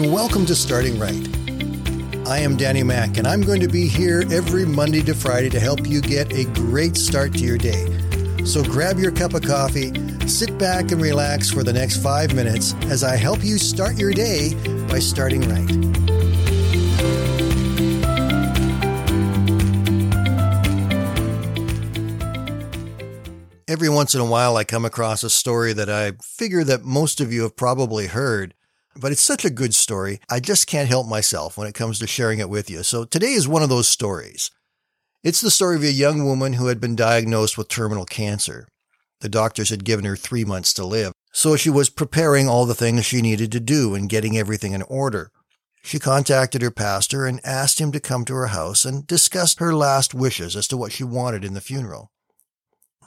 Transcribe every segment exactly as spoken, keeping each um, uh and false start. and welcome to Starting Right. I am Danny Mack, and I'm going to be here every Monday to Friday to help you get a great start to your day. So grab your cup of coffee, sit back and relax for the next five minutes as I help you start your day by starting right. Every once in a while, I come across a story that I figure that most of you have probably heard, but it's such a good story, I just can't help myself when it comes to sharing it with you. So today is one of those stories. It's the story of a young woman who had been diagnosed with terminal cancer. The doctors had given her three months to live, so she was preparing all the things she needed to do and getting everything in order. She contacted her pastor and asked him to come to her house and discussed her last wishes as to what she wanted in the funeral.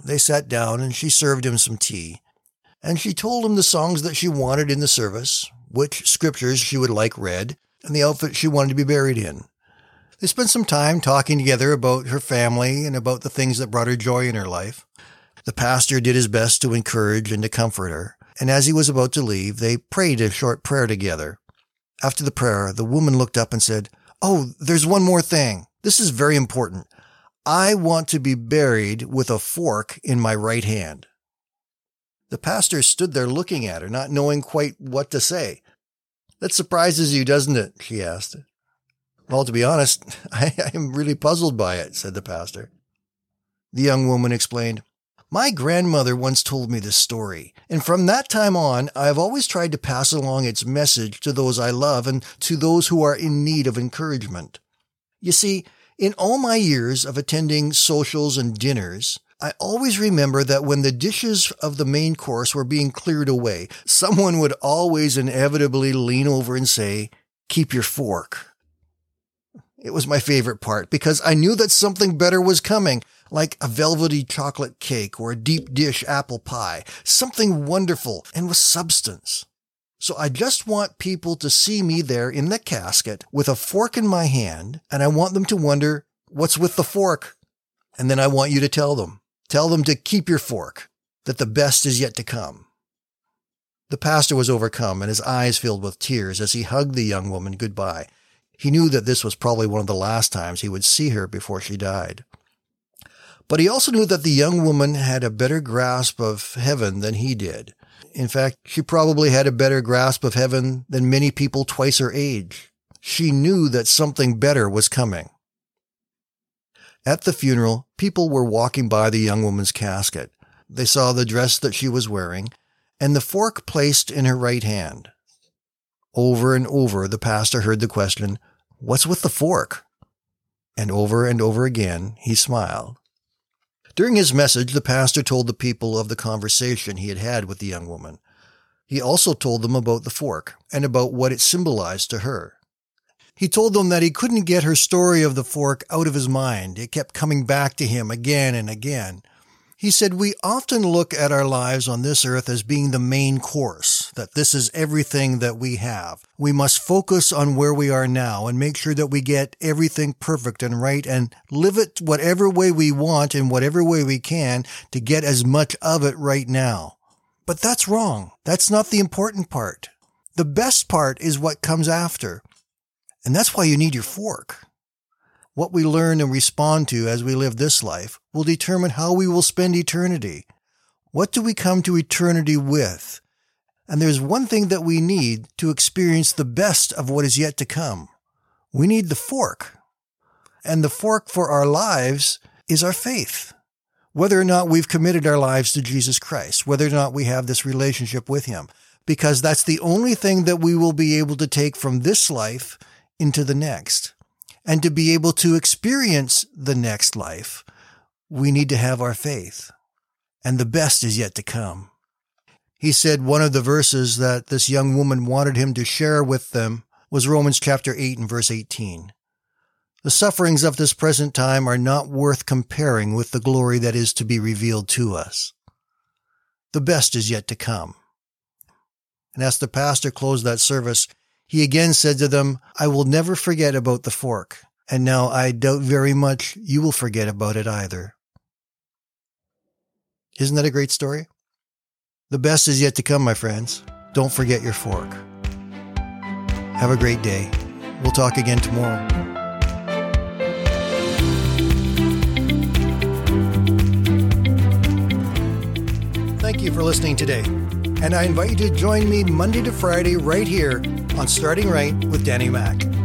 They sat down and she served him some tea, and she told him the songs that she wanted in the service, which scriptures she would like read, and the outfit she wanted to be buried in. They spent some time talking together about her family and about the things that brought her joy in her life. The pastor did his best to encourage and to comfort her, and as he was about to leave, they prayed a short prayer together. After the prayer, the woman looked up and said, "Oh, there's one more thing. This is very important. I want to be buried with a fork in my right hand." The pastor stood there looking at her, not knowing quite what to say. "That surprises you, doesn't it?" she asked. "Well, to be honest, I am really puzzled by it," said the pastor. The young woman explained, "My grandmother once told me this story, and from that time on, I have always tried to pass along its message to those I love and to those who are in need of encouragement. You see, in all my years of attending socials and dinners, I always remember that when the dishes of the main course were being cleared away, someone would always inevitably lean over and say, 'Keep your fork.' It was my favorite part because I knew that something better was coming, like a velvety chocolate cake or a deep dish apple pie, something wonderful and with substance. So I just want people to see me there in the casket with a fork in my hand, and I want them to wonder, 'What's with the fork?' And then I want you to tell them. Tell them to keep your fork, that the best is yet to come." The pastor was overcome and his eyes filled with tears as he hugged the young woman goodbye. He knew that this was probably one of the last times he would see her before she died. But he also knew that the young woman had a better grasp of heaven than he did. In fact, she probably had a better grasp of heaven than many people twice her age. She knew that something better was coming. At the funeral, people were walking by the young woman's casket. They saw the dress that she was wearing and the fork placed in her right hand. Over and over, the pastor heard the question, "What's with the fork?" And over and over again, he smiled. During his message, the pastor told the people of the conversation he had had with the young woman. He also told them about the fork and about what it symbolized to her. He told them that he couldn't get her story of the fork out of his mind. It kept coming back to him again and again. He said, "We often look at our lives on this earth as being the main course, that this is everything that we have. We must focus on where we are now and make sure that we get everything perfect and right and live it whatever way we want in whatever way we can to get as much of it right now. But that's wrong. That's not the important part. The best part is what comes after. And that's why you need your fork." What we learn and respond to as we live this life will determine how we will spend eternity. What do we come to eternity with? And there's one thing that we need to experience the best of what is yet to come. We need the fork. And the fork for our lives is our faith. Whether or not we've committed our lives to Jesus Christ, whether or not we have this relationship with him, because that's the only thing that we will be able to take from this life into the next. And to be able to experience the next life, we need to have our faith. And the best is yet to come. He said one of the verses that this young woman wanted him to share with them was Romans chapter eight and verse eighteen. "The sufferings of this present time are not worth comparing with the glory that is to be revealed to us." The best is yet to come. And as the pastor closed that service, he again said to them, "I will never forget about the fork, and now I doubt very much you will forget about it either." Isn't that a great story? The best is yet to come, my friends. Don't forget your fork. Have a great day. We'll talk again tomorrow. Thank you for listening today, and I invite you to join me Monday to Friday right here on Starting Right with Danny Mack.